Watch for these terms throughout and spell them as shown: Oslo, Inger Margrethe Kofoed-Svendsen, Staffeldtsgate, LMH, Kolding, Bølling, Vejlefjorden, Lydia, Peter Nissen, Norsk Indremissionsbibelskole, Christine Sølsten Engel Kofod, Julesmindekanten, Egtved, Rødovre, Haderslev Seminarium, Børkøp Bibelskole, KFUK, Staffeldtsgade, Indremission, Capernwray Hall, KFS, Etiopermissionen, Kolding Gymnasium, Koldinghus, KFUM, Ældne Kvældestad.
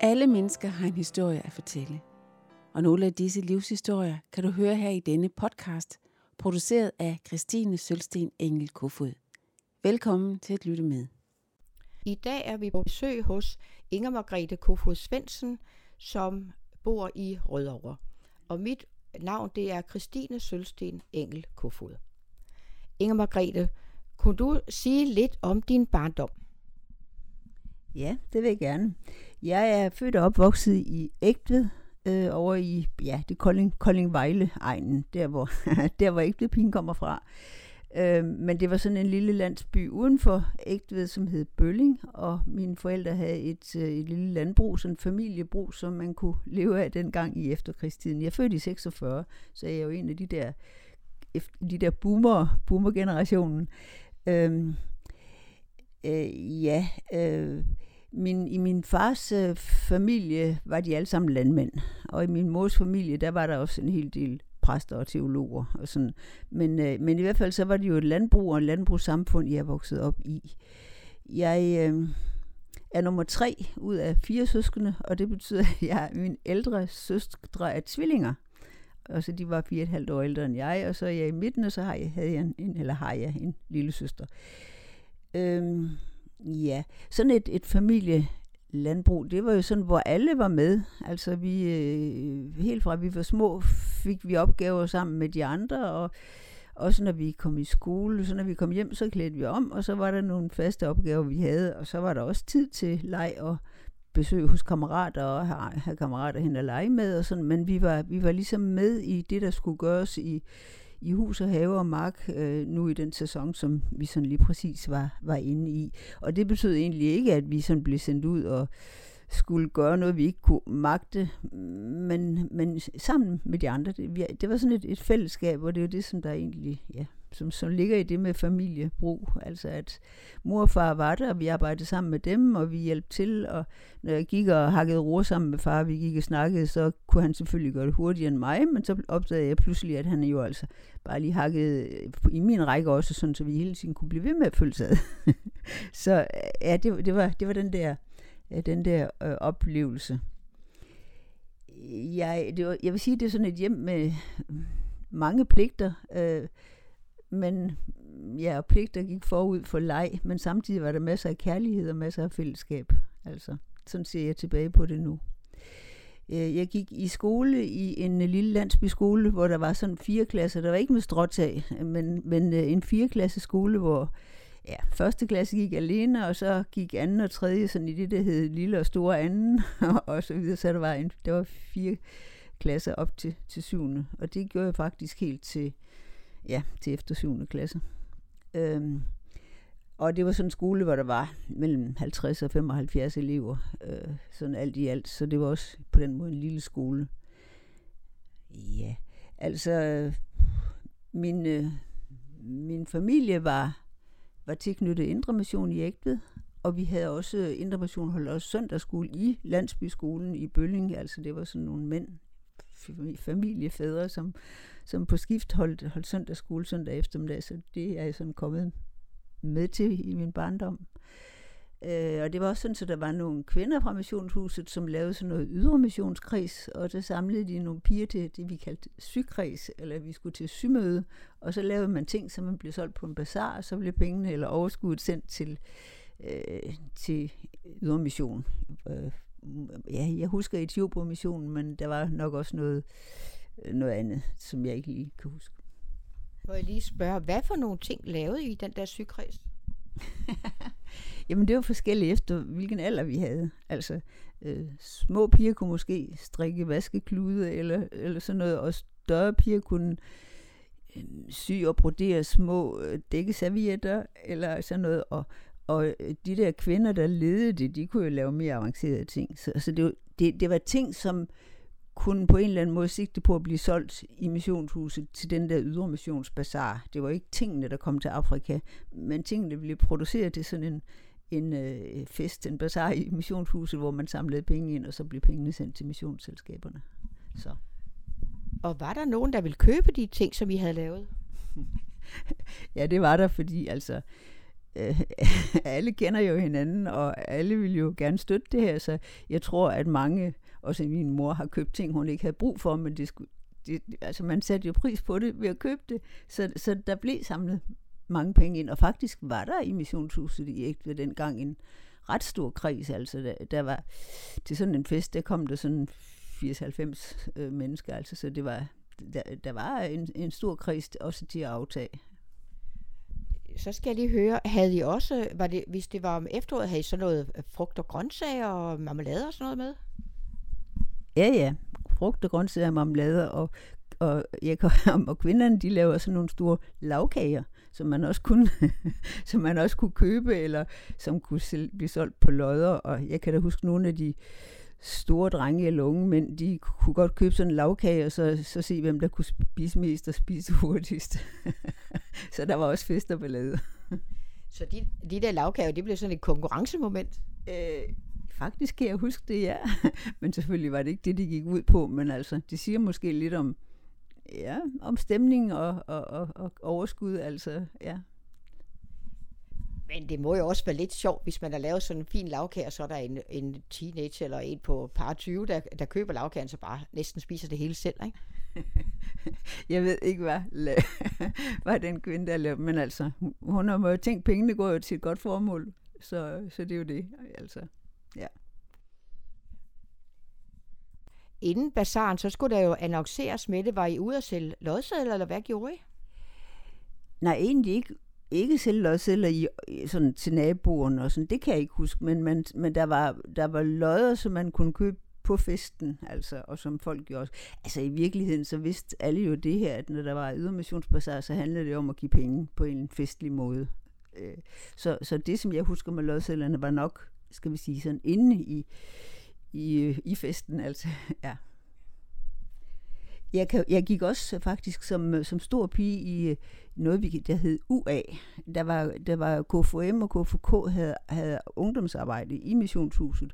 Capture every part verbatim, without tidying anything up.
Alle mennesker har en historie at fortælle. Og nogle af disse livshistorier kan du høre her i denne podcast, produceret af Christine Sølsten Engel Kofod. Velkommen til at lytte med. I dag er vi på besøg hos Inger Margrethe Kofoed-Svendsen, som bor i Rødovre. Og mit navn det er Christine Sølsten Engel Kofod. Inger Margrethe, kunne du sige lidt om din barndom? Ja, det vil jeg gerne. Jeg er født og opvokset i Egtved, øh, over i ja, det Kolding, Kolding-Vejle-egnen, der hvor, der hvor Egtvedpigen kommer fra. Øh, men det var sådan en lille landsby uden for Egtved, som hed Bølling, og mine forældre havde et, et lille landbrug, sådan en familiebrug, som man kunne leve af dengang i efterkrigstiden. Jeg er født i seksogfyrre, så jeg er jo en af de der, de der boomer, boomer-generationen. Øh, øh, ja... Øh, Min, I min fars øh, familie var de alle sammen landmænd, og i min mors familie, der var der også en hel del præster og teologer og sådan. Men, øh, men i hvert fald så var det jo et landbrug og et landbrugssamfund, jeg er vokset op i. Jeg øh, er nummer tre ud af fire søskende, og det betyder, at jeg, mine ældre søstre er tvillinger. Og så de var fire og et halvt år ældre end jeg, og så er jeg i midten, og så har jeg, havde jeg en, eller har jeg en lille søster. Øh, Ja, sådan et, et familielandbrug, det var jo sådan, hvor alle var med. Altså vi, øh, helt fra vi var små, fik vi opgaver sammen med de andre, og også når vi kom i skole, så når vi kom hjem, så klædte vi om, og så var der nogle faste opgaver, vi havde, og så var der også tid til leg og besøg hos kammerater, og have, have kammerater hen og lege med, og sådan, men vi var, vi var ligesom med i det, der skulle gøres i... i hus og have og mark, øh, nu i den sæson, som vi sådan lige præcis var, var inde i. Og det betød egentlig ikke, at vi sådan blev sendt ud og skulle gøre noget, vi ikke kunne magte, men, men sammen med de andre. Det, vi, det var sådan et, et fællesskab, og det er jo det, som der egentlig, ja, som, som ligger i det med familiebrug. Altså at mor og far var der, og vi arbejdede sammen med dem, og vi hjalp til, og når jeg gik og hakkede roer sammen med far, vi gik og snakkede, så kunne han selvfølgelig gøre det hurtigere end mig, men så opdagede jeg pludselig, at han jo altså bare lige hakkede i min række også, sådan, så vi hele tiden kunne blive ved med at følge sig. Så ja, det, det, var, det var den der den der øh, oplevelse. Jeg, det var, jeg vil sige, at det er sådan et hjem med mange pligter, øh, men ja, pligter gik forud for leg, men samtidig var der masser af kærlighed og masser af fællesskab. Altså, sådan ser jeg tilbage på det nu. Jeg gik i skole i en lille landsbyskole, hvor der var sådan fire klasser. Der var ikke med stråtag, men, men en fireklasse skole, hvor ja, første klasse gik alene, og så gik anden og tredje sådan i det, der hed lille og store anden, og så videre. Så der var, en, der var fire klasser op til, til syvende, og det gjorde jeg faktisk helt til, ja, til efter syvende klasse. Øhm, og det var sådan en skole, hvor der var mellem halvtreds og femoghalvfjerds elever, øh, sådan alt i alt, så det var også på den måde en lille skole. Ja, altså min, øh, min familie var... var tilknyttet Indremission i Ægtved, og vi havde også, Indremission holdt også søndagsskole i landsbyskolen i Bølling, altså det var sådan nogle mænd, familiefædre, som, som på skift holdt, holdt søndagsskole søndag eftermiddag, så det er jeg sådan kommet med til i min barndom. Øh, og det var også sådan, så der var nogle kvinder fra missionshuset, som lavede sådan noget ydre missionskreds, og der samlede de nogle piger til det, vi kaldte sygkreds, eller vi skulle til sygmøde, og så lavede man ting, som man blev solgt på en bazar, og så blev pengene eller overskuddet sendt til, øh, til ydre mission. Øh, ja, jeg husker Etiopermissionen, men der var nok også noget, noget andet, som jeg ikke lige kan huske. Må jeg lige spørge, hvad for nogle ting lavede I den der sygkreds? Jamen det var forskelligt efter hvilken alder vi havde. Altså øh, små piger kunne måske strikke vaskeklude eller, eller sådan noget, og større piger kunne øh, sy og brodere små øh, dækkeservietter eller sådan noget, og, og de der kvinder, der ledede det, de kunne jo lave mere avancerede ting. Så altså, det, var, det, det var ting, som kunne på en eller anden måde sigte på at blive solgt i missionshuset til den der ydre missionsbazar. Det var ikke tingene, der kom til Afrika, men tingene blev produceret til sådan en, en øh, fest, en bazar i missionshuset, hvor man samlede penge ind, og så blev pengene sendt til missionsselskaberne. Så. Og var der nogen, der ville købe de ting, som I havde lavet? Ja, det var der, fordi altså øh, alle kender jo hinanden, og alle vil jo gerne støtte det her, så jeg tror, at mange, også min mor, har købt ting, hun ikke havde brug for, men det skulle, det, altså man satte jo pris på det ved at købe det, så, så der blev samlet mange penge ind, og faktisk var der i missionshuset i Egtved dengang en ret stor kreds, altså der, der var til sådan en fest, der kom der sådan firs til halvfems øh, mennesker, altså så det var, der, der var en, en stor kreds også til at aftage. Så skal jeg lige høre, havde I også, var det, hvis det var om efteråret, havde I så noget frugt og grøntsager og marmelade og sådan noget med? Ja, ja. Frugt og grøntsager og marmelade, og, og, og kvinderne, de laver sådan nogle store lavkager, som man også kunne, som man også kunne købe, eller som kunne blive solgt på lodder, og jeg kan da huske nogle af de store drenge eller unge mænd, de kunne godt købe sådan en lavkage, og så, så se, hvem der kunne spise mest og spise hurtigst. Så der var også fest og ballade. Så de, de der lavkager, det blev sådan et konkurrencemoment? Øh, faktisk kan jeg huske det, ja. Men selvfølgelig var det ikke det, de gik ud på, men altså, det siger måske lidt om, ja, om stemning og, og, og, og overskud, altså, ja. Men det må jo også være lidt sjovt, hvis man har lavet sådan en fin lavkage, og så er der en, en teenager eller en på par tyve, der, der køber lavkagen, så bare næsten spiser det hele selv, ikke? Jeg ved ikke, hvad, hvad den kvinde, der lavede, men altså, hun har jo tænkt, pengene går jo til et godt formål, så, så det er jo det, altså, ja. Inden bazaren, så skulle der jo annonceres med det. Var I ude at sælge lodsedler, eller hvad gjorde I? Nej, egentlig ikke. Ikke sælge lodsedler i, sådan, til naboerne og sådan, det kan jeg ikke huske, men, man, men der, var, der var lodder, som man kunne købe på festen, altså, og som folk gjorde. Altså i virkeligheden, så vidste alle jo det her, at når der var ydermissionsbasar, så handlede det om at give penge på en festlig måde. Så, så det, som jeg husker med lodsedlerne, var nok, skal vi sige, sådan inde i, i, i festen, altså, ja. Jeg, kan, jeg gik også faktisk som, som stor pige i noget, der hed U A. Der var, der var K F U M og K F U K havde, havde ungdomsarbejde i missionshuset.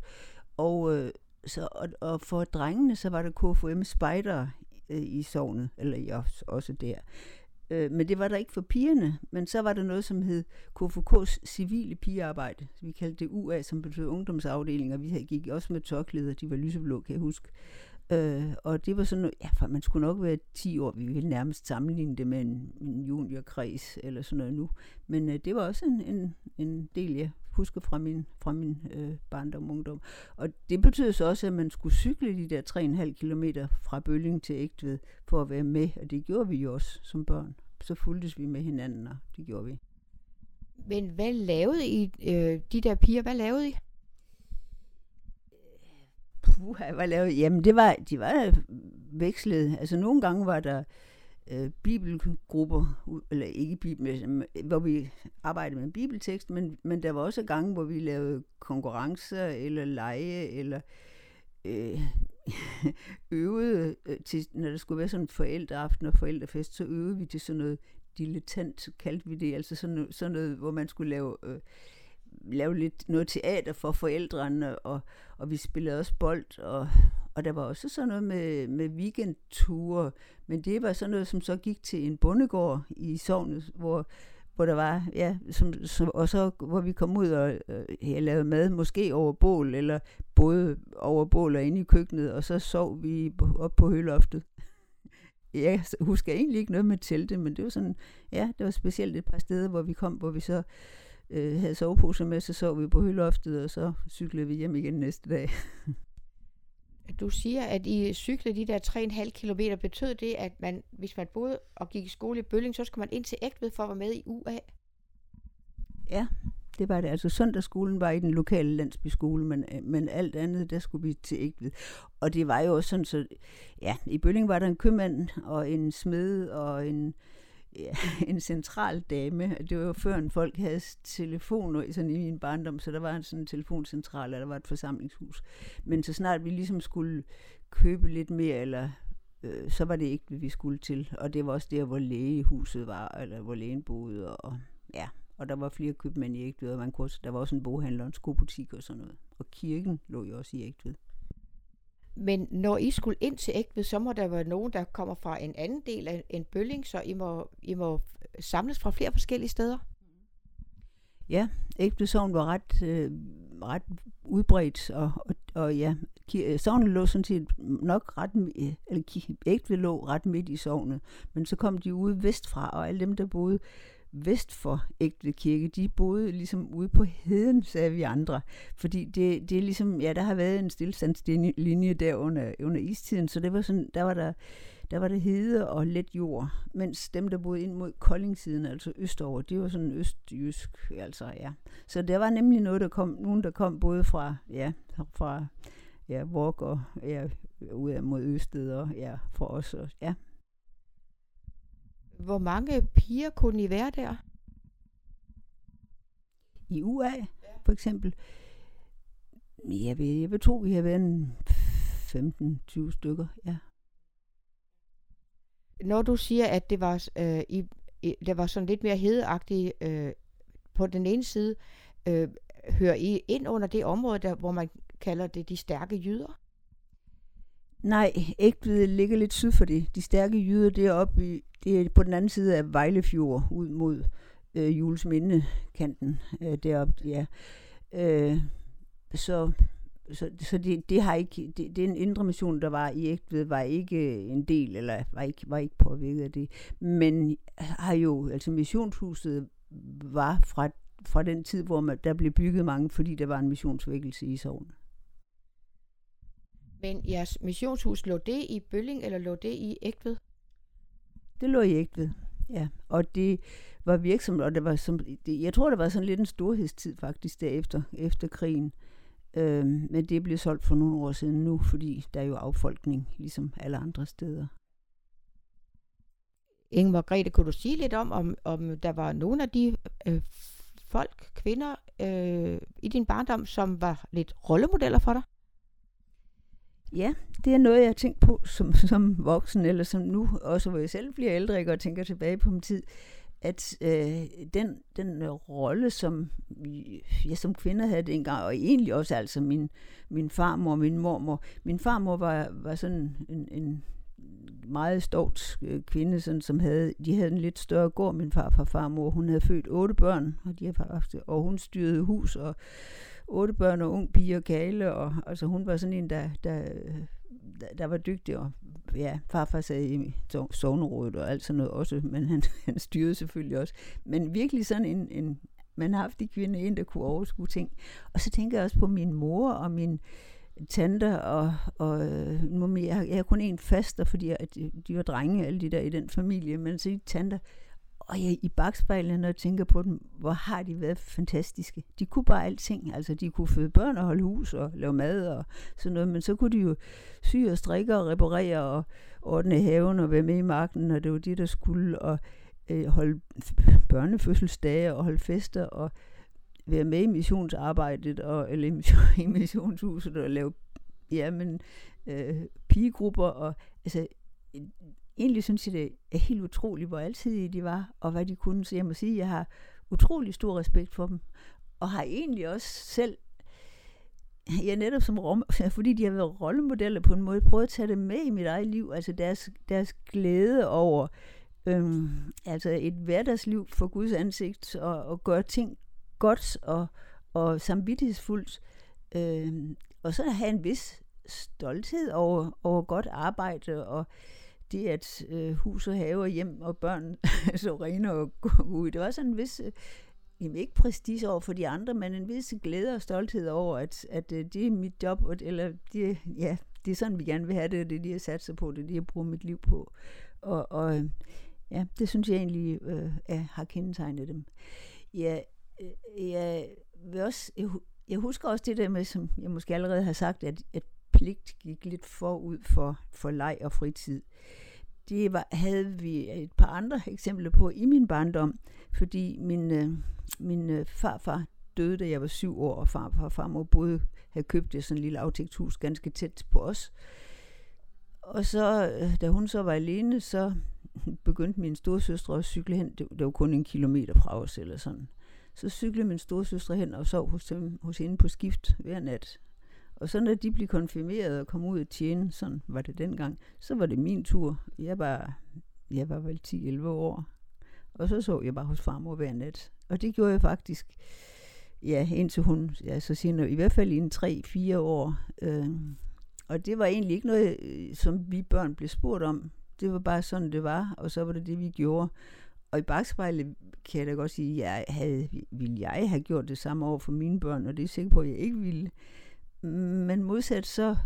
Og, så, og, og for drengene, så var der K F U M spejdere i sognet, eller i os, også der. Men det var der ikke for pigerne, men så var der noget, som hed K F U K's civile pigearbejde. Vi kaldte det U A, som betød ungdomsafdeling, og vi gik også med tørklæder, de var lyseblå, kan jeg huske. Øh, og det var sådan noget, ja, for man skulle nok være ti år, vi ville nærmest sammenligne det med en, en juniorkreds eller sådan noget nu. Men øh, det var også en, en, en del, jeg husker fra min, fra min øh, barndom og ungdom. Og det betød så også, at man skulle cykle de der tre komma fem kilometer fra Bølling til Egtved for at være med. Og det gjorde vi jo også som børn. Så fulgtes vi med hinanden, og det gjorde vi. Men hvad lavede I, øh, de der piger, hvad lavede I? Puh, hvad lavede? Jamen, det var, de var vekslet. Altså, nogle gange var der øh, bibelgrupper, eller ikke bibel, hvor vi arbejdede med bibeltekst, men, men der var også gange, hvor vi lavede konkurrencer, eller lege, eller øh, øvede til, når der skulle være sådan en forældreaften og forældrefest, så øvede vi til sådan noget dilettant, kaldte vi det, altså sådan, sådan noget, hvor man skulle lave... Øh, lave lidt noget teater for forældrene, og, og vi spillede også bold, og, og der var også sådan noget med, med weekendture, men det var sådan noget, som så gik til en bondegård i sognet, hvor, hvor der var, ja, som, som, og så hvor vi kom ud og øh, lavede mad, måske over bål, eller både over bål og inde i køkkenet, og så sov vi op på høloftet. Jeg husker egentlig ikke noget med telte, men det var sådan, ja, det var specielt et par steder, hvor vi kom, hvor vi så havde soveposer med, så sov vi på høloftet, og så cyklede vi hjem igen næste dag. Du siger, at I cyklede de der tre komma fem kilometer. Betød det, at man, hvis man boede og gik i skole i Bølling, så skulle man ind til Egtved for at være med i U A? Ja, det var det. Altså søndagsskolen var i den lokale landsbyskole, men, men alt andet, der skulle vi til Egtved. Og det var jo også sådan, så ja, i Bølling var der en købmand og en smed og en Ja, en central dame. Det var jo før, en folk havde telefoner sådan i min barndom, så der var en sådan telefoncentral, og der var et forsamlingshus. Men så snart vi ligesom skulle købe lidt mere, eller, øh, så var det ikke, hvad vi skulle til. Og det var også der, hvor lægehuset var, eller hvor lægen boede. Og, ja. Og der var flere købmænd i Egtved, og man kunne, der var også en boghandler, en skobutik og sådan noget. Og kirken lå jo også i Egtved. Men når I skulle ind til Egtved, så må der være nogen, der kommer fra en anden del af en Bølling, så I må, I må samles fra flere forskellige steder? Ja, Egtved sogn var ret, øh, ret udbredt, og, og, og ja, sognet lå sådan set nok ret, eller Egtved lå ret midt i sognet, men så kom de ude vestfra, og alle dem, der boede vest for Egtved Kirke, de boede ligesom ude på heden, sagde vi andre. Fordi det, det er ligesom, ja, der har været en stillestandslinje der under, under istiden, så det var sådan, der var der, der var det hede og let jord, mens dem, der boede ind mod Koldingsiden, altså østover, det var sådan østjysk, altså, ja. Så der var nemlig noget, der kom, nogen, der kom både fra, ja, fra, ja, Vork og, ja, ud mod Østed og, ja, fra os, og, ja. Hvor mange piger kunne I være der? I U A, for eksempel. Jeg vil, jeg vil tro, vi har været femten tyve stykker, ja. Når du siger, at det var, øh, i, i, det var sådan lidt mere hedeagtigt øh, på den ene side, øh, hører I ind under det område, der, hvor man kalder det de stærke jyder? Nej, Egtved ligger lidt syd for det. De stærke jyder, det er oppe i, det er på den anden side af Vejlefjorden, ud mod øh, Julesmindekanten øh, deroppe, ja. Øh, så så, så det, det har ikke, det, det er en Indremission, der var i Egtved, var ikke en del, eller var ikke, var ikke påvirket af det. Men har jo, altså missionshuset var fra, fra den tid, hvor man, der blev bygget mange, fordi der var en missionsvækkelse i sognet. Men jeres missionshus, lå det i Bølling, eller lå det i Egtved? Det lå i Egtved, ja. Og det var virksomt, og det var som, det, jeg tror, det var sådan lidt en storhedstid faktisk derefter, efter krigen. Øhm, men det blev solgt for nogle år siden nu, fordi der er jo affolkning, ligesom alle andre steder. Inger Margrethe, kunne du sige lidt om, om, om der var nogle af de øh, folk, kvinder øh, i din barndom, som var lidt rollemodeller for dig? Ja, det er noget, jeg har tænkt på som, som voksen, eller som nu, også hvor jeg selv bliver ældre, ikke, og tænker tilbage på min tid, at øh, den, den rolle, som jeg som kvinde havde dengang, og egentlig også altså min, min farmor, min mormor. Min farmor var, var sådan en, en meget stolt kvinde, sådan, som havde, de havde en lidt større gård, min far fra farmor. Hun havde født otte børn, og, de havde haft, og hun styrede hus, og otte børn og unge piger og kale, og altså hun var sådan en, der, der, der, der var dygtig, og ja, farfar sad i sognerådet og alt sådan noget også, men han, han styrede selvfølgelig også. Men virkelig sådan en, en man har haft de kvinder ind, der kunne overskue ting. Og så tænker jeg også på min mor og min tante, og, og jeg har, jeg har kun en faster, fordi jeg, de, de var drenge, alle de der i den familie, men så de tanter. Og jeg i bagspejlet, når jeg tænker på dem, hvor har de været fantastiske. De kunne bare alting. Altså, de kunne føde børn og holde hus og lave mad og sådan noget. Men så kunne de jo sy og strikke og reparere og ordne haven og være med i marken, og det var det, der skulle. Og øh, holde børnefødselsdage og holde fester og være med i missionsarbejdet og, eller i missionshuset og lave ja, men, øh, pigegrupper. Og, altså, egentlig synes jeg, det er helt utroligt, hvor altidige de var, og hvad de kunne. Så jeg må sige, jeg har utrolig stor respekt for dem, og har egentlig også selv, jeg netop som rom, fordi de har været rollemodeller på en måde, prøvet at tage det med i mit eget liv, altså deres, deres glæde over øhm, altså et hverdagsliv for Guds ansigt, og, og gøre ting godt og, og samvittighedsfuldt, øhm, og så have en vis stolthed over, over godt arbejde, og det, at øh, hus og have og hjem og børn så rene og ud. Det var sådan en vis, øh, ikke prestige over for de andre, men en vis glæde og stolthed over, at, at øh, det er mit job, eller det, ja, det er sådan, vi gerne vil have det, og det er det, jeg satser på, det er det, jeg bruger mit liv på. Og, og øh, ja, det synes jeg egentlig øh, er, har kendetegnet dem. Ja, øh, jeg, vil også, jeg, jeg husker også det der med, som jeg måske allerede har sagt, at, at pligt gik lidt forud for, for leg og fritid. Det var, havde vi et par andre eksempler på i min barndom, fordi min, øh, min øh, farfar døde, da jeg var syv år, og farfar og farmor boede, havde købt et sådan et lille aftægthus ganske tæt på os. Og så, øh, da hun så var alene, så begyndte min storesøstre at cykle hen. Det, det var kun en kilometer fra os eller sådan. Så cyklede min storesøstre hen og sov hos, dem, hos hende på skift hver nat. Og så når de blev konfirmeret og kom ud at tjene, sådan var det dengang, så var det min tur. Jeg var, jeg var vel ti elleve år, Og så så jeg bare hos farmor hver nat. Og det gjorde jeg faktisk, ja, indtil hun, ja, så siger jeg, i hvert fald i tre fire år. Øh, og det var egentlig ikke noget, som vi børn blev spurgt om. Det var bare sådan, det var, og så var det det, vi gjorde. Og i bagspejlet kan jeg da godt sige, at jeg havde, ville jeg have gjort det samme over for mine børn, og det er sikker på, at jeg ikke ville. Men modsat så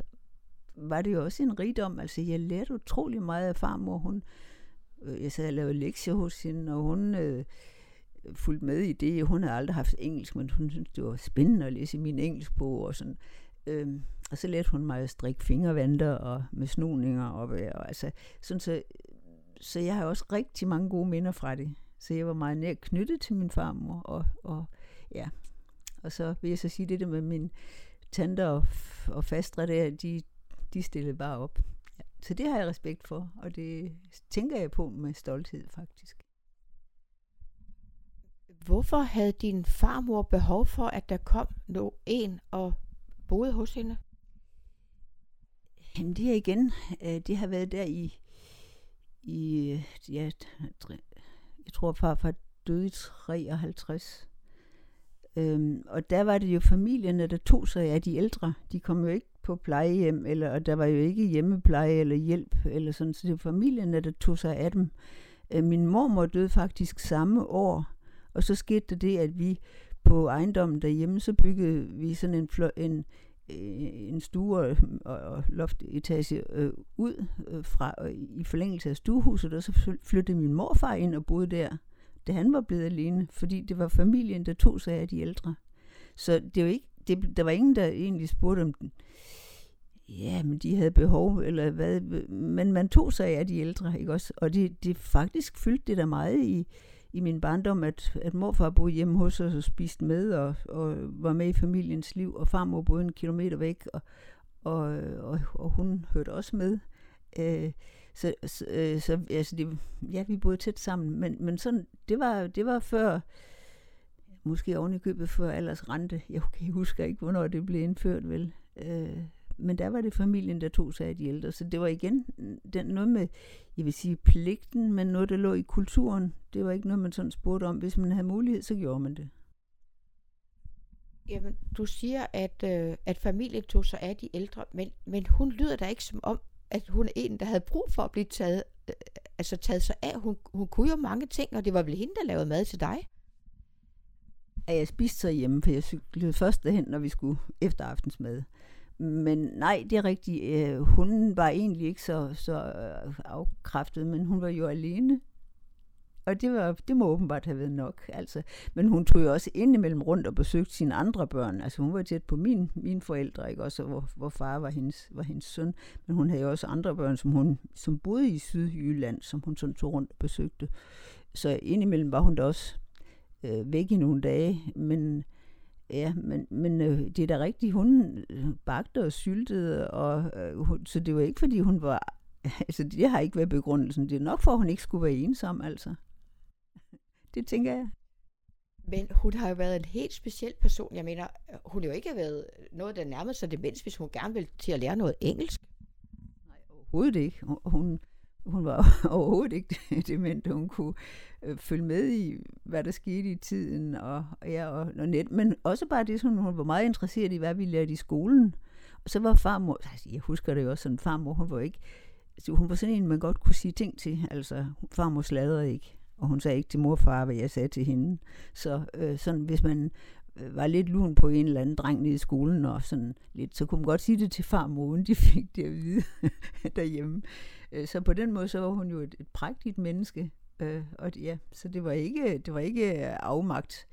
var det jo også en rigdom. Altså, jeg lærte utrolig meget af farmor. Hun, jeg sad og lavede lektier hos hende, og hun øh, fulgte med i det. Hun havde aldrig haft engelsk, men hun syntes, det var spændende at læse min engelskbog og sådan. Øh, og så lærte hun mig at strikke fingervanter og med snoninger op. Og, altså, sådan så, så jeg har også rigtig mange gode minder fra det. Så jeg var meget nær knyttet til min farmor. Og, og, ja. Og så vil jeg så sige det der med min tanter og, og fastre der, de, de stillede bare op. Ja. Så det har jeg respekt for, og det tænker jeg på med stolthed faktisk. Hvorfor havde din farmor behov for, at der kom en og boede hos hende? Jamen det her igen, det har været der i, i ja, jeg tror farfar døde i treoghalvtreds. Øhm, og der var det jo familierne, der tog sig af de ældre. De kom jo ikke på plejehjem, eller, og der var jo ikke hjemmepleje eller hjælp, eller sådan, så det var familierne, der tog sig af dem. Øh, min mormor døde faktisk samme år, og så skete det, at vi på ejendommen derhjemme, så byggede vi sådan en, flo- en, en stue og, og loftetage øh, ud øh, fra, og i forlængelse af stuehuset, og så flyttede min morfar ind og boede der. Da han var blevet alene, fordi det var familien, der tog sig af de ældre. Så det var ikke, det, der var ingen, der egentlig spurgte om, ja, men de havde behov, eller hvad, men man tog sig af de ældre, ikke også? Og det, det faktisk fyldte det der meget i, i min barndom, at, at morfar boede hjemme hos os og spiste med, og, og var med i familiens liv, og farmor boede en kilometer væk, og, og, og, og hun hørte også med. Øh, Så, så, så altså det, ja, vi boede tæt sammen, men, men sådan, det, var, det var før, måske oven i købet før aldersrente. Jeg okay, husker ikke, hvornår det blev indført, vel. Øh, men der var det familien, der tog sig af de ældre. Så det var igen den, noget med, jeg vil sige pligten, men noget, der lå i kulturen. Det var ikke noget, man sådan spurgte om. Hvis man havde mulighed, så gjorde man det. Jamen, du siger, at, øh, at familien tog sig af de ældre, men, men hun lyder da ikke som om, at hun er en, der havde brug for at blive taget, altså taget sig af. Hun, hun kunne jo mange ting, og det var vel hende, der lavede mad til dig? Ja, jeg spiste så hjemme, for jeg cyklede først derhen, når vi skulle efter aftensmad. Men nej, det er rigtigt. Hun var egentlig ikke så, så afkræftet, men hun var jo alene. Og det, var, det må åbenbart have været nok. Altså. Men hun tog jo også indimellem rundt og besøgte sine andre børn. Altså, hun var tæt på min, mine forældre, ikke? Også, hvor, hvor far var hendes, var hendes søn. Men hun havde jo også andre børn, som, hun, som boede i Sydjylland, som hun sådan tog rundt og besøgte. Så indimellem var hun da også øh, væk i nogle dage. Men, ja, men, men øh, det er da rigtigt, hun bagte og syltede. Og, øh, hun, så det var ikke, fordi hun var... Altså, det har ikke været begrundelsen. Det er nok for, at hun ikke skulle være ensom, altså. Det tænker jeg. Men hun har jo været en helt speciel person. Jeg mener, hun har jo ikke været noget, der nærmede sig demens, hvis hun gerne ville til at lære noget engelsk. Nej, overhovedet ikke. Hun, hun var overhovedet ikke dement. Hun kunne øh, følge med i, hvad der skete i tiden og, ja, og, og net. Men også bare det, som hun var meget interesseret i, hvad vi lærte i skolen. Og så var farmor, altså, jeg husker det jo også sådan, farmor, hun var ikke, så hun var sådan en, man godt kunne sige ting til. Altså, farmor sladrede ikke. Og hun sagde ikke til mor og far, hvad jeg sagde til hende. Så øh, sådan, hvis man øh, var lidt lun på en eller anden dreng nede i skolen, og sådan lidt, så kunne man godt sige det til farmor, uden de fik det at vide derhjemme. Øh, så på den måde, så var hun jo et, et prægtigt menneske. Øh, og ja, så det var ikke, det var ikke afmagt.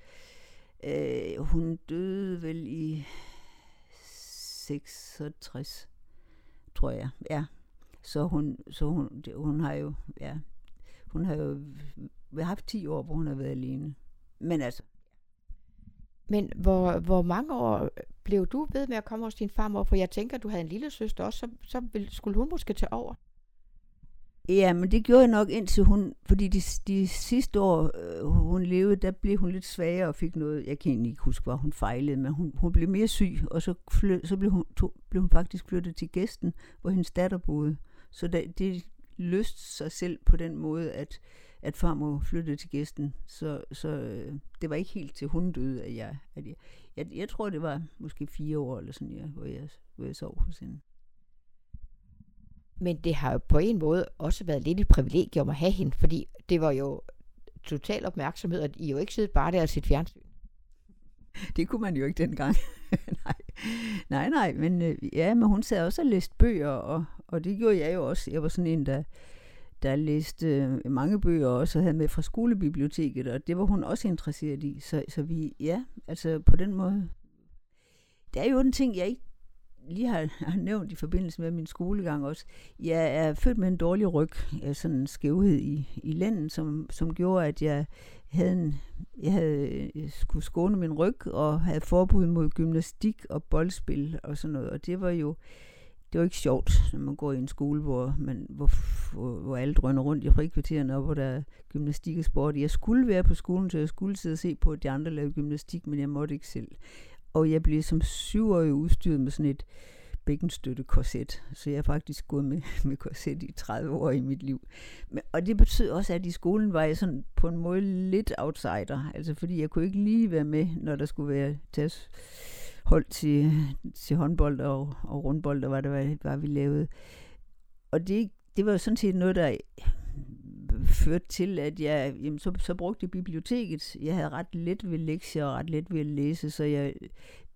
Øh, hun døde vel i seksogtres, tror jeg. Ja, så hun, så hun, det, hun har jo... Ja, hun har jo haft ti år, hvor hun har været alene. Men altså... Men hvor, hvor mange år blev du ved med at komme hos din farmor? For jeg tænker, du havde en lille søster også, så, så skulle hun måske tage over. Ja, men det gjorde jeg nok indtil hun... Fordi de, de sidste år, øh, hun levede, der blev hun lidt svagere og fik noget... Jeg kan egentlig ikke huske, hvor hun fejlede, men hun, hun blev mere syg. Og så, flyt, så blev, hun, to, blev hun faktisk flyttet til Gæsten, hvor hendes datter boede. Så der, det... løst sig selv på den måde, at, at farmor flyttede til Gesten, så, så øh, det var ikke helt til hun døde, at jeg, at jeg, jeg, jeg tror, det var måske fire år eller sådan, ja, hvor, jeg, hvor jeg sov hos hende. Men det har jo på en måde også været lidt et privilegium at have hende, fordi det var jo total opmærksomhed, at I jo ikke sidder bare der og sit fjernsyn. Det kunne man jo ikke dengang. nej. nej, nej, men øh, ja, men hun sad også og læste bøger, og, og det gjorde jeg jo også. Jeg var sådan en, der, der læste øh, mange bøger også, og havde med fra skolebiblioteket, og det var hun også interesseret i. Så, så vi, ja, altså på den måde. Der er jo en ting, jeg ikke lige har nævnt i forbindelse med min skolegang også. Jeg er født med en dårlig ryg, sådan en skævhed i, i lænden, som, som gjorde, at jeg havde, en, jeg havde jeg skulle skåne min ryg og havde forbud mod gymnastik og boldspil og sådan noget. Og det var jo det var ikke sjovt, når man går i en skole, hvor, man, hvor, hvor, hvor alle drøner rundt i frikvartererne, og hvor der er gymnastik og sport. Jeg skulle være på skolen, så jeg skulle sidde og se på, at de andre lavede gymnastik, men jeg måtte ikke selv. Og jeg blev som syvårig udstyret med sådan et bækkenstøttekorset. Så jeg har faktisk gået med, med korset i tredive år i mit liv. Men, og det betød også, at i skolen var jeg sådan på en måde lidt outsider. Altså fordi jeg kunne ikke lige være med, når der skulle være tages hold til, til håndbold og, og rundbold, og hvad det var, hvad vi lavede. Og det, det var jo sådan set noget, der førte til, at jeg jamen, så, så brugte biblioteket. Jeg havde ret let ved lektier og ret let ved at læse, så jeg,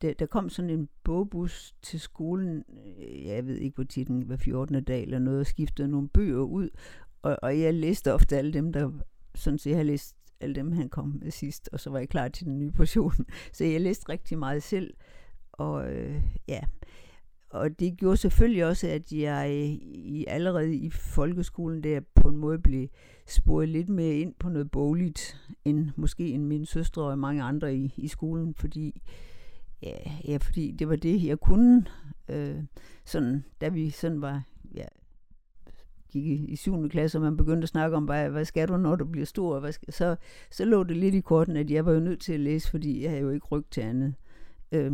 der, der kom sådan en bogbus til skolen, jeg ved ikke hvor tit, den var fjortende dag eller noget, og skiftede nogle bøger ud, og, og jeg læste ofte alle dem, der sådan set jeg har læst alle dem, han kom med sidst, og så var jeg klar til den nye portion. Så jeg læste rigtig meget selv, og øh, ja... Og det gjorde selvfølgelig også, at jeg i, allerede i folkeskolen der på en måde blev sporet lidt mere ind på noget bogligt, end måske end mine søstre og mange andre i, i skolen, fordi, ja, ja, fordi det var det, jeg kunne, øh, sådan, da vi sådan var, ja, gik i, i syvende klasse, og man begyndte at snakke om, hvad, hvad skal du, når du bliver stor, hvad skal, så, så lå det lidt i korten, at jeg var jo nødt til at læse, fordi jeg havde jo ikke ryg til andet. Øh,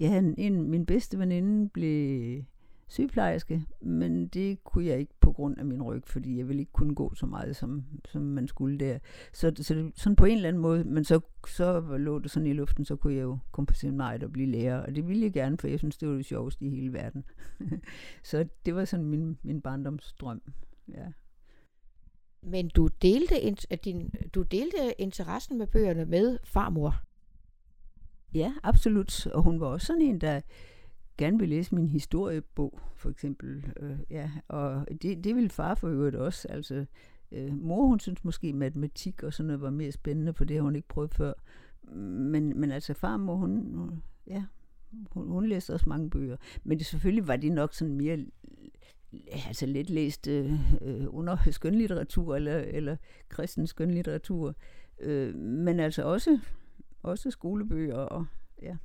Ja, en, en, min bedste veninde blev sygeplejerske, men det kunne jeg ikke på grund af min ryg, fordi jeg ville ikke kunne gå så meget, som, som man skulle der. Så, så sådan på en eller anden måde, men så, så lå det sådan i luften, så kunne jeg jo kompensere mig og blive lærer, og det ville jeg gerne, for jeg synes, det var det sjoveste i hele verden. Så det var sådan min, min barndomsdrøm, ja. Men du delte, din, du delte interessen med bøgerne med farmor? Ja, absolut. Og hun var også sådan en, der gerne ville læse min historiebog, for eksempel. Øh, ja, og det, det ville far for øvrigt også. Altså, øh, mor, hun synes måske, matematik og sådan noget var mere spændende, for det har hun ikke prøvet før. Men, men altså, farmor, hun, hun, ja, hun, hun læste også mange bøger. Men det, selvfølgelig var det nok sådan mere... altså lidt læst øh, under skønlitteratur, eller, eller kristen skønlitteratur. Øh, men altså også... Også skolebøger, og ja.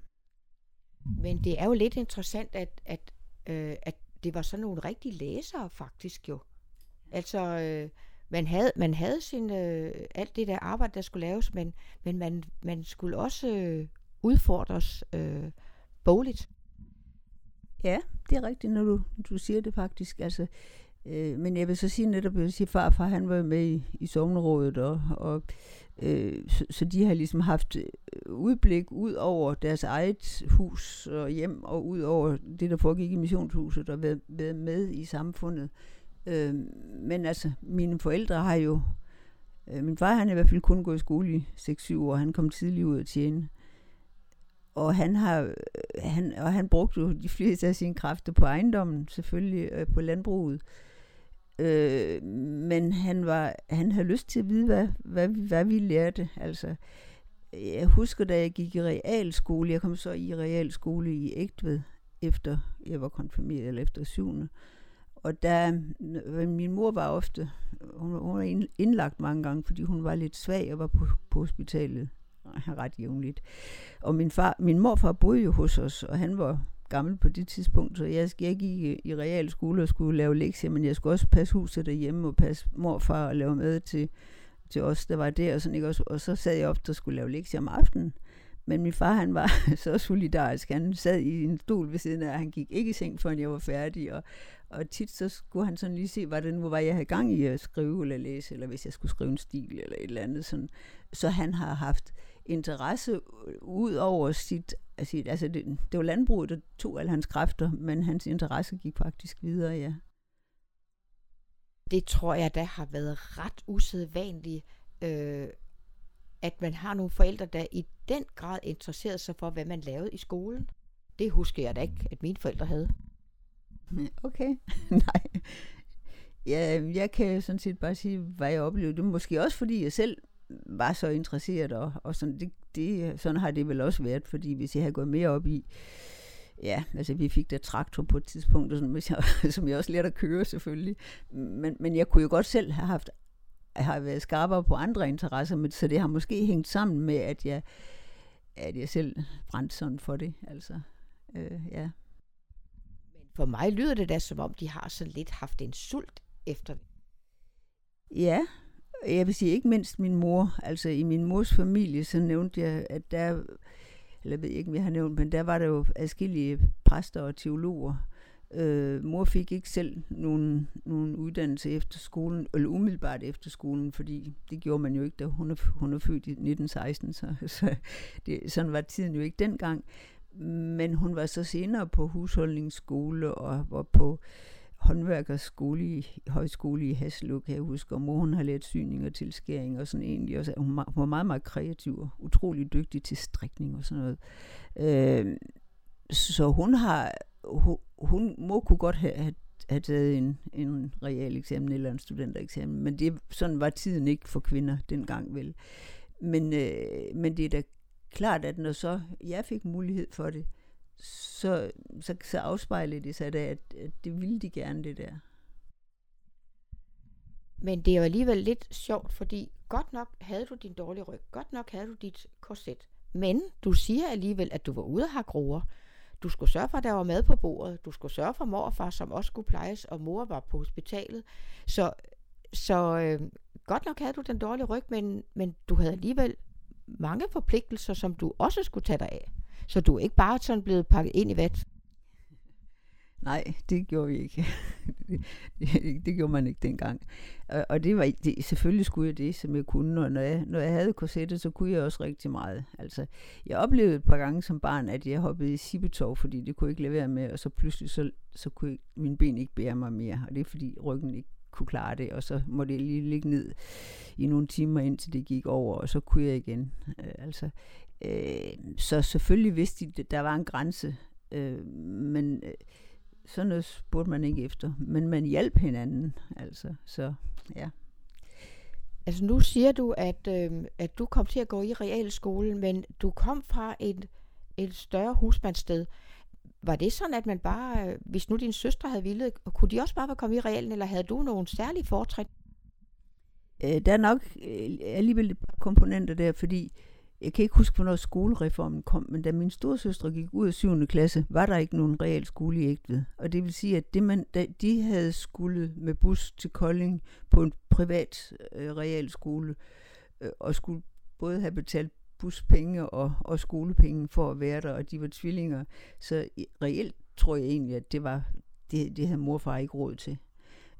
Men det er jo lidt interessant, at, at, øh, at det var sådan nogle rigtige læsere faktisk jo. Altså, øh, man havde, man havde sin, øh, alt det der arbejde, der skulle laves, men, men man, man skulle også øh, udfordres øh, bogligt. Ja, det er rigtigt, når du, du siger det faktisk, altså... Men jeg vil så sige netop, at sige, farfar han var med i, i sognerådet, og, og øh, så, så de har ligesom haft udblik ud over deres eget hus og hjem, og ud over det, der foregik i missionshuset, og været, været med i samfundet. Øh, men altså, mine forældre har jo... Øh, min far, han i hvert fald kun gået i skole i seks syv år, han kom tidligt ud at tjene. Og han, har, han, og han brugte jo de fleste af sine kræfter på ejendommen, selvfølgelig øh, på landbruget. Øh, men han, var, han havde lyst til at vide, hvad, hvad, hvad vi lærte. Altså, jeg husker, da jeg gik i realskole, jeg kom så i realskole i Egtved, efter jeg var konfirmeret, eller efter syvende. Og der, min mor var ofte, hun var indlagt mange gange, fordi hun var lidt svag og var på, på hospitalet ret jævnligt. Og min, far, min morfar boede jo hos os, og han var gammel på det tidspunkt, så jeg, jeg gik i, i realskole og skulle lave lektier, men jeg skulle også passe huset derhjemme og passe morfar og lave mad til, til os, der var der. Og, sådan, ikke? Og, og så sad jeg op, der skulle lave lektier om aftenen. Men min far, han var så solidarisk. Han sad i en stol ved siden af, og han gik ikke i seng, før jeg var færdig. Og, Og tit så skulle han sådan lige se, hvad det nu var, jeg havde gang i at skrive eller læse, eller hvis jeg skulle skrive en stil eller et eller andet. Sådan. Så han har haft interesse ud over sit, sit altså det, det var landbruget, der tog alle hans kræfter, men hans interesse gik faktisk videre, ja. Det tror jeg, der har været ret usædvanligt, øh, at man har nogle forældre, der i den grad interesserede sig for, hvad man lavede i skolen. Det husker jeg da ikke, at mine forældre havde. Okay, nej. Ja, jeg kan sådan set bare sige, hvad jeg oplevede. Det måske også, fordi jeg selv var så interesseret, og, og sådan, det, det, sådan har det vel også været, fordi hvis jeg havde gået mere op i, ja, altså vi fik der traktor på et tidspunkt, og sådan, jeg, som jeg også lærte at køre selvfølgelig, men, men jeg kunne jo godt selv have haft, have været skarpere på andre interesser, men, så det har måske hængt sammen med, at jeg, at jeg selv brændte sådan for det, altså, øh, ja. For mig lyder det da, som om de har så lidt haft en sult efter det. Ja, jeg vil sige ikke mindst min mor. Altså i min mors familie, så nævnte jeg, at der, eller jeg ved ikke, om jeg har nævnt, men der var der jo adskillige præster og teologer. Øh, mor fik ikke selv nogen, nogen uddannelse efter skolen, eller umiddelbart efter skolen, fordi det gjorde man jo ikke, da hun er, hun er født i nitten seksten, så, så det, sådan var tiden jo ikke dengang. Men hun var så senere på husholdningsskole og var på håndværkerskole, højskole i Haslev, kan jeg huske. Og mor, hun har lært syning og tilskæring og sådan egentlig. Og så, hun var meget, meget kreativ og utrolig dygtig til strikning og sådan noget. Øh, så hun har, hun, hun må kunne godt have, have taget en, en realeksamen eller en studentereksamen. Men det, sådan var tiden ikke for kvinder dengang vel. Men, øh, men det er da klart, at når så jeg fik mulighed for det, så, så, så afspejlede det sig da, at, at det ville de gerne, det der. Men det er jo alligevel lidt sjovt, fordi godt nok havde du din dårlige ryg, godt nok havde du dit korset, men du siger alligevel, at du var ude og have groer. Du skulle sørge for, at der var mad på bordet, du skulle sørge for mor og far, som også skulle plejes, og mor var på hospitalet. Så, så øh, godt nok havde du den dårlige ryg, men, men du havde alligevel mange forpligtelser, som du også skulle tage dig af. Så du er ikke bare sådan blevet pakket ind i vat. Nej, det gjorde vi ikke. det, det, det gjorde man ikke dengang. Og, og det var det, selvfølgelig skulle jeg det, som jeg kunne. Og når jeg, når jeg havde korsettet, så kunne jeg også rigtig meget. Altså, jeg oplevede et par gange som barn, at jeg hoppede i sippetov, fordi det kunne ikke lade være med, og så pludselig så, så kunne jeg, mine ben ikke bære mig mere. Og det er fordi ryggen ikke kunne klare det, og så måtte jeg lige ligge ned i nogle timer, indtil det gik over, og så kunne jeg igen. Øh, altså, øh, så selvfølgelig vidste de, at der var en grænse, øh, men øh, sådan noget spurgte man ikke efter, men man hjalp hinanden, altså, så ja. Altså nu siger du, at, øh, at du kom til at gå i realskolen, men du kom fra et, et større husmandssted. Var det sådan, at man bare, hvis nu dine søstre havde villet, kunne de også bare være kommet i realen, eller havde du nogle særlige fortræk? Øh, der er nok øh, alligevel et par komponenter der, fordi jeg kan ikke huske, hvornår skolereformen kom, men da mine storesøstre gik ud af syvende klasse, var der ikke nogen realskole i Egtved. Og det vil sige, at det man, da de havde skulle med bus til Kolding på en privat øh, realskole, øh, og skulle både have betalt buspenge og, og skolepenge for at være der, og de var tvillinger. Så reelt tror jeg egentlig, at det, var, det, det havde mor og far ikke råd til.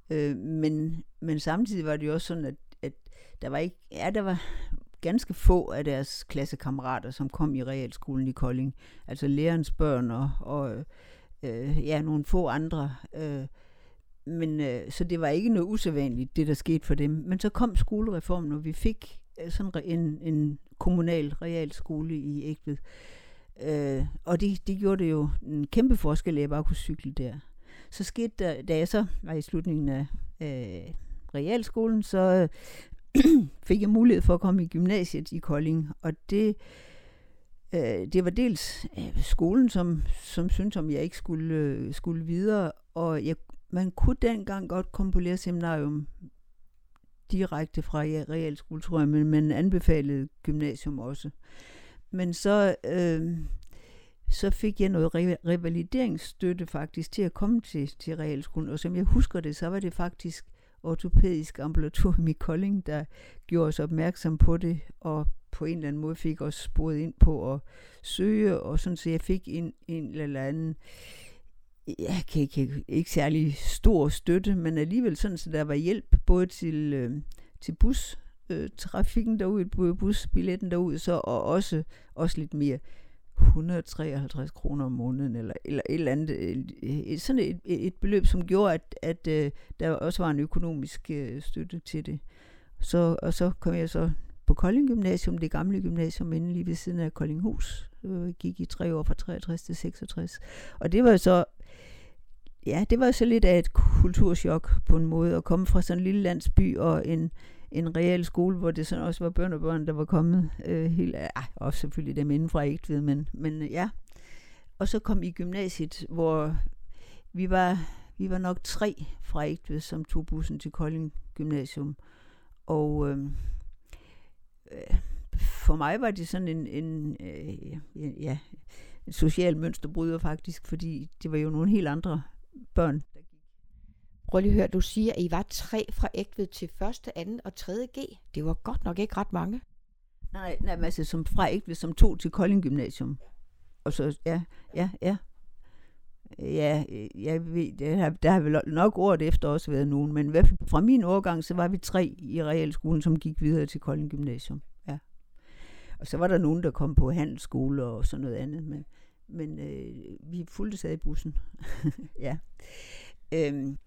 Øh, men, men samtidig var det jo også sådan, at, at der var ikke, ja, der var ganske få af deres klassekammerater, som kom i realskolen i Kolding. Altså lærerens børn og, og øh, ja, nogle få andre. Øh, men, øh, så det var ikke noget usædvanligt, det der skete for dem. Men så kom skolereformen, og vi fik sådan en, en kommunal realskole i Egtved. Øh, og det, det gjorde det jo en kæmpe forskel, at jeg bare kunne cykle der. Så skete der, da jeg så var i slutningen af øh, realskolen, så øh, fik jeg mulighed for at komme i gymnasiet i Kolding. Og det, øh, det var dels øh, skolen, som, som syntes, om jeg ikke skulle, øh, skulle videre. Og jeg, man kunne dengang godt komme på lærerseminarium direkte fra realskole, tror jeg, men man anbefalede gymnasium også. Men så, øh, så fik jeg noget re- revalideringsstøtte faktisk til at komme til, til realskolen, og som jeg husker det, så var det faktisk ortopædisk ambulatorium i Kolding, der gjorde os opmærksom på det, og på en eller anden måde fik os sporet ind på at søge, og sådan så jeg fik en, en eller anden jeg kan ikke, ikke særlig stor støtte, men alligevel sådan, så der var hjælp både til, øh, til bustrafikken derude, busbilletten derude, så, og også, også lidt mere et hundrede og treoghalvtreds kroner om måneden, eller, eller et eller andet, sådan et, et beløb, som gjorde, at, at, at der også var en økonomisk øh, støtte til det. Så, og så kom jeg så på Kolding Gymnasium, det gamle gymnasium, inde lige ved siden af Koldinghus. Jeg gik i tre år fra treogtres til seksogtres. Og det var så, ja, det var så lidt af et kulturschok på en måde, at komme fra sådan en lille landsby og en, en real skole, hvor det sådan også var børn og børn, der var kommet øh, helt, ah, og selvfølgelig dem inden fra Egtved, men, men ja. Og så kom i gymnasiet, hvor vi var, vi var nok tre fra Egtved, som tog bussen til Kolding Gymnasium. Og øh, for mig var det sådan en, en, øh, ja, en social mønsterbryder faktisk, fordi det var jo nogle helt andre børn. Prøv lige at høre, du siger, at I var tre fra Egtved til første, anden og tredje G. Det var godt nok ikke ret mange. Nej, nej, men altså som fra Egtved, som to til Kolding Gymnasium. Og så, ja, ja, ja. Ja, jeg ved, der har, der har vel nok året efter også været nogen, men fra min årgang, så var vi tre i realskolen, som gik videre til Kolding Gymnasium. Ja. Og så var der nogen, der kom på handelsskole og sådan noget andet, men, men øh, vi fulgte sad i bussen. Ja. Øhm,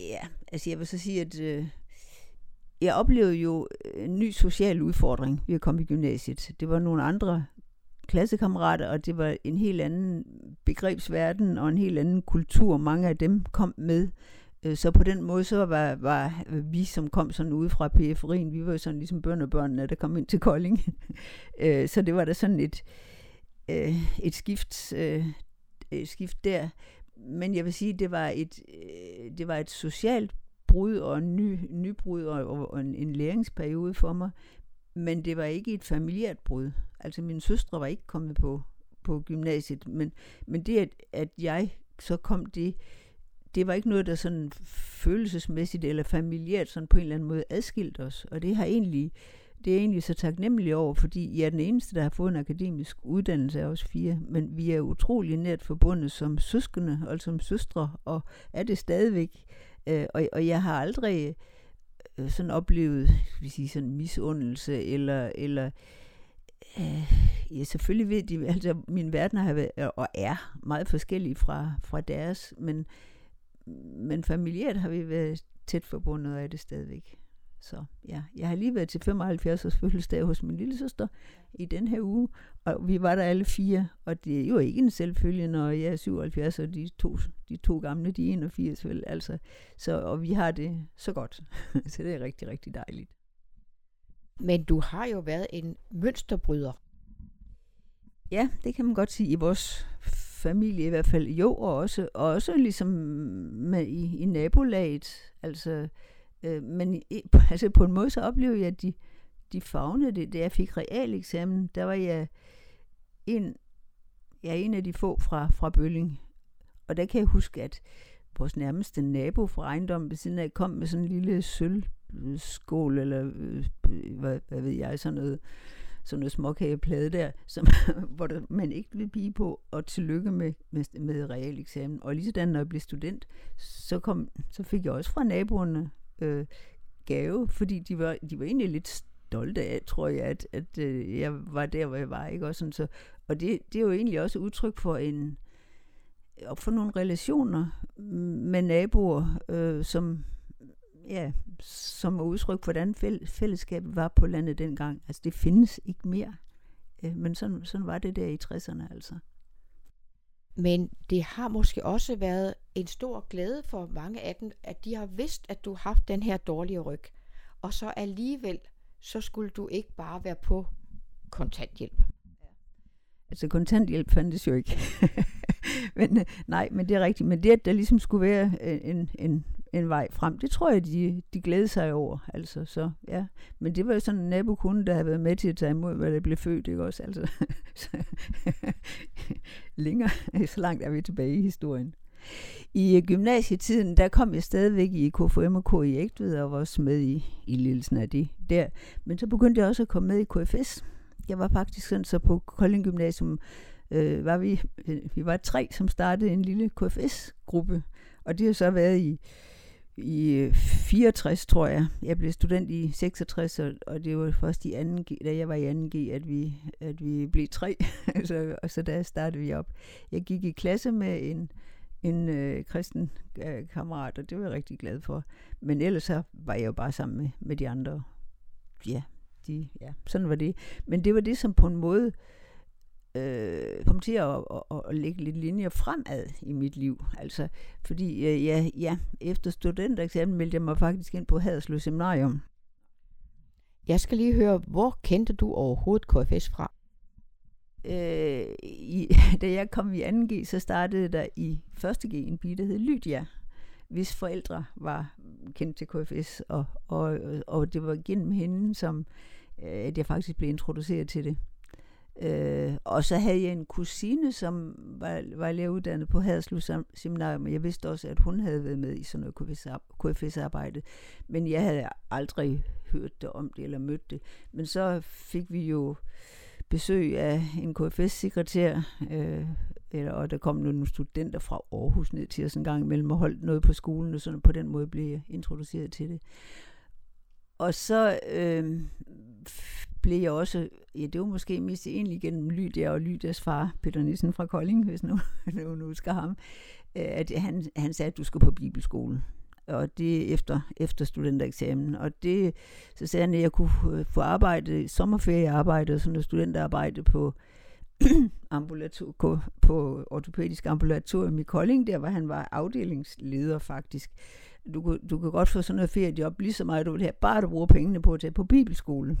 ja, altså jeg vil så sige, at øh, jeg oplevede jo en ny social udfordring ved at komme i gymnasiet. Det var nogle andre klassekammerater, og det var en helt anden begrebsverden og en helt anden kultur, mange af dem kom med. Så på den måde, så var, var vi, som kom sådan ude fra periferien, vi var jo sådan ligesom børnebørnene, der kom ind til Kolding. Så det var da sådan et, et, skift, et skift der. Men jeg vil sige, det var et, det var et socialt brud og en ny, nybrud og en, en læringsperiode for mig. Men det var ikke et familiært brud. Altså mine søstre var ikke kommet på, på gymnasiet, men, men det, at, at jeg så kom, det, det var ikke noget, der sådan følelsesmæssigt eller familiært sådan på en eller anden måde adskilt os. Og det har egentlig, det er egentlig så taknemmelig over, fordi jeg er den eneste, der har fået en akademisk uddannelse af os fire, men vi er utrolig nært forbundet som søskende og som søstre, og er det stadigvæk. Og, og jeg har aldrig sådan oplevet, vil sige, sådan misundelse, eller, eller øh, ja, selvfølgelig ved de, altså mine verdener har været, og er meget forskellige fra, fra deres, men, men familiært har vi været tæt forbundet, og er det stadigvæk. Så ja, jeg har lige været til femoghalvfjerds års fødselsdag hos min lille søster i den her uge, og vi var der alle fire, og det er jo ikke en selvfølge, når jeg er syvoghalvfjerds, og de to, de to gamle, de er enogfirs, vel, altså, så, og vi har det så godt, så det er rigtig, rigtig dejligt. Men du har jo været en mønsterbryder. Ja, det kan man godt sige, i vores familie i hvert fald, jo, og også, og også ligesom med i, i nabolaget, altså. Men altså på en måde så oplevede jeg, at de, de favnede det. Da jeg fik realeksamen, der var jeg en, jeg er en af de få fra, fra Bølling. Og der kan jeg huske, at vores nærmeste nabo fra ejendommen ved siden af kom med sådan en lille sølvskål, eller hvad, hvad ved jeg, sådan noget, sådan noget småkageplade der, som, hvor der, man ikke ville pige på, og tillykke med, med, med realeksamen. Og lige sådan, når jeg blev student, så, kom, så fik jeg også fra naboerne Øh, gave, fordi de var, de var egentlig lidt stolte af, tror jeg, at, at øh, jeg var der, hvor jeg var, ikke? Og, sådan, så, og det, det er jo egentlig også udtryk for en op for nogle relationer med naboer, øh, som, ja, som er udtryk for, hvordan fællesskabet var på landet dengang. Altså, det findes ikke mere. Øh, men sådan, sådan var det der i tresserne, altså. Men det har måske også været en stor glæde for mange af dem, at de har vidst, at du har haft den her dårlige ryg. Og så alligevel, så skulle du ikke bare være på kontanthjælp. Altså kontanthjælp fandtes jo ikke. men, nej, men det er rigtigt. Men det, at der ligesom skulle være en, en, en vej frem, det tror jeg, de, de glædede sig over. Altså, så, ja. Men det var jo sådan en nabokone, der havde været med til at tage imod, hvad der blev født, ikke også? Altså, længere, så langt er vi tilbage i historien. I gymnasietiden, der kom jeg stadigvæk i K F U M og K i Egtved, og var også med i, i ledelsen af det der. Men så begyndte jeg også at komme med i K F S. Jeg var faktisk sådan, så på Kolding Gymnasium øh, var vi, vi var tre, som startede en lille K F S-gruppe, og det har så været i, i fireogtres, tror jeg. Jeg blev student i seksogtres, og det var først i anden G, da jeg var i anden G, at vi, at vi blev tre, så, og så der startede vi op. Jeg gik i klasse med en, en øh, kristen øh, kammerat, og det var jeg rigtig glad for. Men ellers så var jeg jo bare sammen med, med de andre. Ja, de, ja, sådan var det. Men det var det, som på en måde øh, kom til at, at, at, at lægge lidt linjer fremad i mit liv. Altså, fordi øh, ja, ja, efter studentereksamen meldte jeg mig faktisk ind på Haderslev Seminarium. Jeg skal lige høre, hvor kendte du overhovedet K F S fra? Øh, i, da jeg kom i anden G, så startede der i første G en pige, der hed Lydia, hvis forældre var kendt til K F S, og, og, og det var gennem hende, som, at jeg faktisk blev introduceret til det. Øh, og så havde jeg en kusine, som var, var læreruddannet på Haderslev Seminarium, og jeg vidste også, at hun havde været med i sådan noget K F S-arbejde, men jeg havde aldrig hørt det om det, eller mødt det. Men så fik vi jo besøg af en K F S-sekretær, øh, eller, og der kom nogle studenter fra Aarhus ned til os en gang imellem og holdt noget på skolen, og sådan på den måde blev jeg introduceret til det. Og så øh, blev jeg også, ja, det var måske mest egentlig gennem Lydia og Lydias far, Peter Nissen fra Kolding, hvis nu nogen husker ham, at han, han sagde, at du skal på bibelskolen. Og det efter, efter studentereksamen. Og det, så sagde han, at jeg kunne få arbejde, sommerferiearbejde og sådan noget studenterarbejde på, ambulator, på ortopædisk ambulatorium i Kolding, der hvor han var afdelingsleder faktisk. Du kan du kan godt få sådan noget feriejob, lige så meget du vil have, bare du bruger pengene på at tage på bibelskole.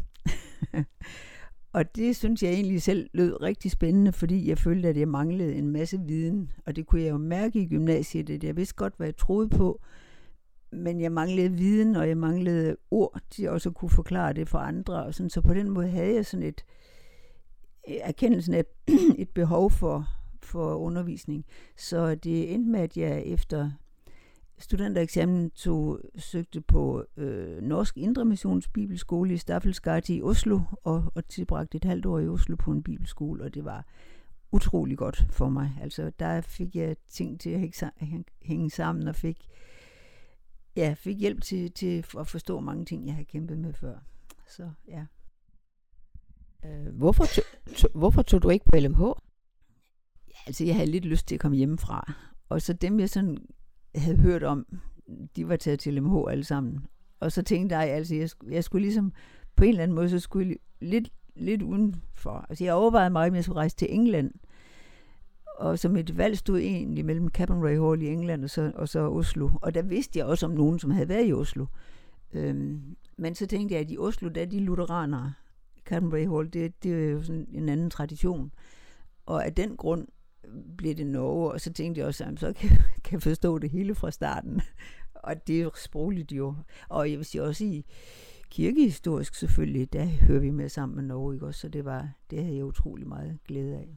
Og det synes jeg egentlig selv lød rigtig spændende, fordi jeg følte, at jeg manglede en masse viden. Og det kunne jeg jo mærke i gymnasiet, at jeg vidste godt, hvad jeg troede på, men jeg manglede viden, og jeg manglede ord til også at kunne forklare det for andre. Og sådan. Så på den måde havde jeg sådan et erkendelsen af et behov for, for undervisning. Så det endte med, at jeg efter studentereksamen tog, søgte på øh, Norsk Indremissionsbibelskole i Staffeldtsgate i Oslo, og, og tilbragte et halvt år i Oslo på en bibelskole, og det var utrolig godt for mig. Altså, der fik jeg ting til at hænge sammen, og fik Ja, fik hjælp til, til at forstå mange ting, jeg havde kæmpet med før. Så, ja. Øh, hvorfor, to, to, hvorfor tog du ikke på L M H? Ja, altså, jeg havde lidt lyst til at komme hjemmefra. Og så dem, jeg sådan havde hørt om, de var taget til L M H alle sammen. Og så tænkte jeg, altså, jeg, jeg skulle ligesom, på en eller anden måde, så skulle jeg lidt, lidt udenfor. Altså, jeg overvejede meget, om jeg skulle rejse til England. Og som et valg stod egentlig mellem Capernwray Hall i England og så, og så Oslo. Og der vidste jeg også om nogen, som havde været i Oslo. Øhm, men så tænkte jeg, at i Oslo, der er de lutheranere. Capernwray Hall, det, det er jo sådan en anden tradition. Og af den grund blev det Norge, og så tænkte jeg også, at så kan, kan jeg forstå det hele fra starten. Og det er jo sprogligt jo. Og jeg vil sige også i kirkehistorisk selvfølgelig, der hører vi med sammen med Norge, ikke også? Så det, var, det havde jeg utrolig meget glæde af.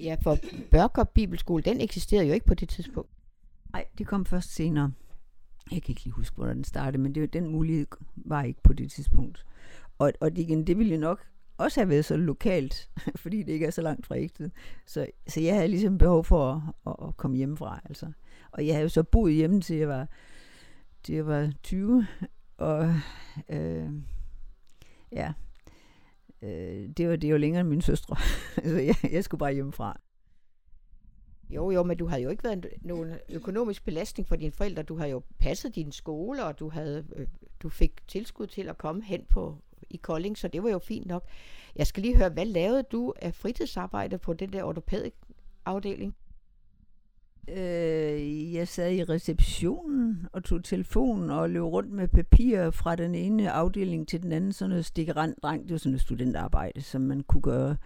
Ja, for Børkøp Bibelskole, den eksisterede jo ikke på det tidspunkt. Nej, det kom først senere. Jeg kan ikke lige huske, hvordan den startede, men det, den mulighed var ikke på det tidspunkt. Og, og det, igen, det ville nok også have været så lokalt, fordi det ikke er så langt fra Egtved. Så, så jeg havde ligesom behov for at, at, at komme hjemmefra. Altså. Og jeg havde jo så boet hjemme til jeg var, til jeg var tyve. Og øh, ja... Det var, det var længere end mine søstre. Altså, jeg, jeg skulle bare hjemmefra. Jo, jo, men du havde jo ikke været nogen økonomisk belastning for dine forældre. Du havde jo passet dine skoler, og du, havde, du fik tilskud til at komme hen på, i Kolding, så det var jo fint nok. Jeg skal lige høre, hvad lavede du af fritidsarbejde på den der ortopædafdeling? Øh, jeg sad i receptionen og tog telefonen og løb rundt med papirer fra den ene afdeling til den anden, sådan noget stikkerand-dreng. Det var sådan noget studentarbejde, som man kunne gøre.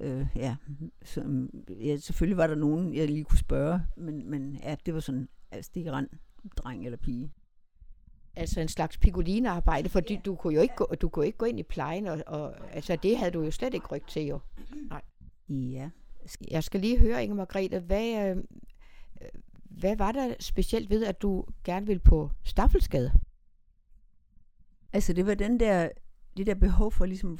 Øh, ja, som, ja, selvfølgelig var der nogen, jeg lige kunne spørge, men, men ja, det var sådan ja, stikkerand-dreng eller pige. Altså en slags piccolinearbejde, for ja. du kunne jo ikke gå, du kunne ikke gå ind i plejen, og, og altså det havde du jo slet ikke ryg til jo. Nej. Ja. Jeg skal lige høre, Inger Margrethe, hvad... Øh, Hvad var der specielt ved, at du gerne ville på Staffeldtsgade? Altså det var den der, det der behov for ligesom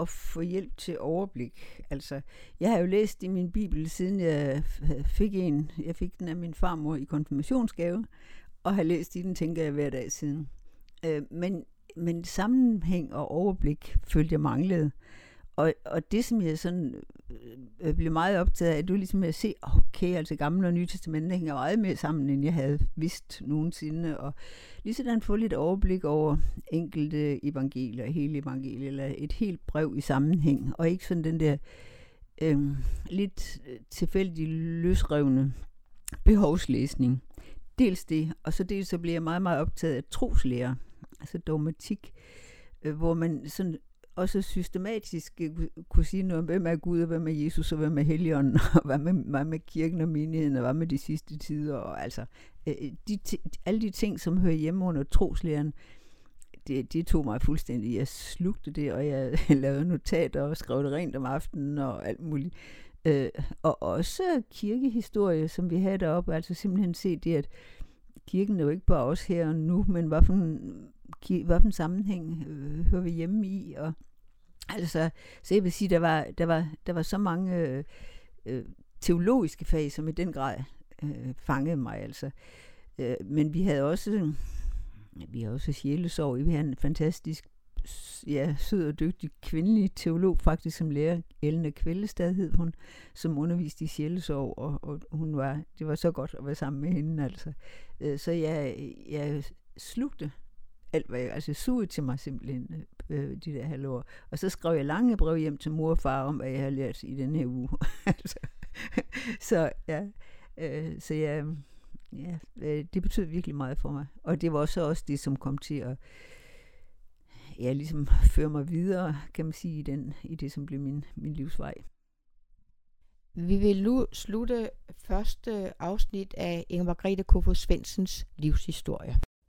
at få hjælp til overblik. Altså, jeg har jo læst i min bibel, siden jeg fik en. Jeg fik den af min farmor i konfirmationsgave, og har læst i den, tænker jeg, hver dag siden. Øh, men, men sammenhæng og overblik følte jeg manglede. Og, og det, som jeg sådan øh, blev meget optaget af, det var ligesom at se, okay, altså Gamle og Nye Testamente hænger meget mere sammen, end jeg havde vidst nogensinde. Og lige sådan få lidt overblik over enkelte evangelier, hele evangelier, eller et helt brev i sammenhæng. Og ikke sådan den der øh, lidt tilfældig løsrevne behovslæsning. Dels det, og så dels så blev jeg meget, meget optaget af troslære, altså dogmatik, øh, hvor man sådan også systematisk kunne sige noget om, hvem er Gud, og hvem er Jesus, og hvem er Helligånden, og hvad med, hvad med kirken og menigheden, og hvad med de sidste tider, og altså, de, alle de ting, som hører hjemme under troslæren, det, det tog mig fuldstændig. Jeg slugte det, og jeg lavede notater, og skrev det rent om aftenen, og alt muligt. Og også kirkehistorie, som vi havde deroppe, altså simpelthen se det, at kirken er jo ikke bare os her og nu, men hvad for en, hvad for en sammenhæng øh, hører vi hjemme i. Og, altså, så jeg vil sige, der var, der var, der var så mange øh, teologiske fag, som i den grad øh, fangede mig. Altså. Øh, men vi havde også, vi havde også sjælesorg. Vi havde en fantastisk, ja, sød og dygtig kvindelig teolog, faktisk som lærer, Ældne Kvældestad hed hun, som underviste i sjælesorg, og, og hun var, det var så godt at være sammen med hende. Altså. Øh, så jeg, jeg slugte alt, hvad jeg, altså sugede til mig simpelthen øh, de der halvår. Og så skrev jeg lange brev hjem til mor og far om, hvad jeg har lært i den her uge. altså, så ja, øh, så ja, ja øh, det betød virkelig meget for mig. Og det var også også det, som kom til at ja, ligesom føre mig videre, kan man sige, i, den, i det, som blev min, min livsvej. Vi vil nu slutte første afsnit af Inger Margrethe Kofoed-Svendsens livshistorie.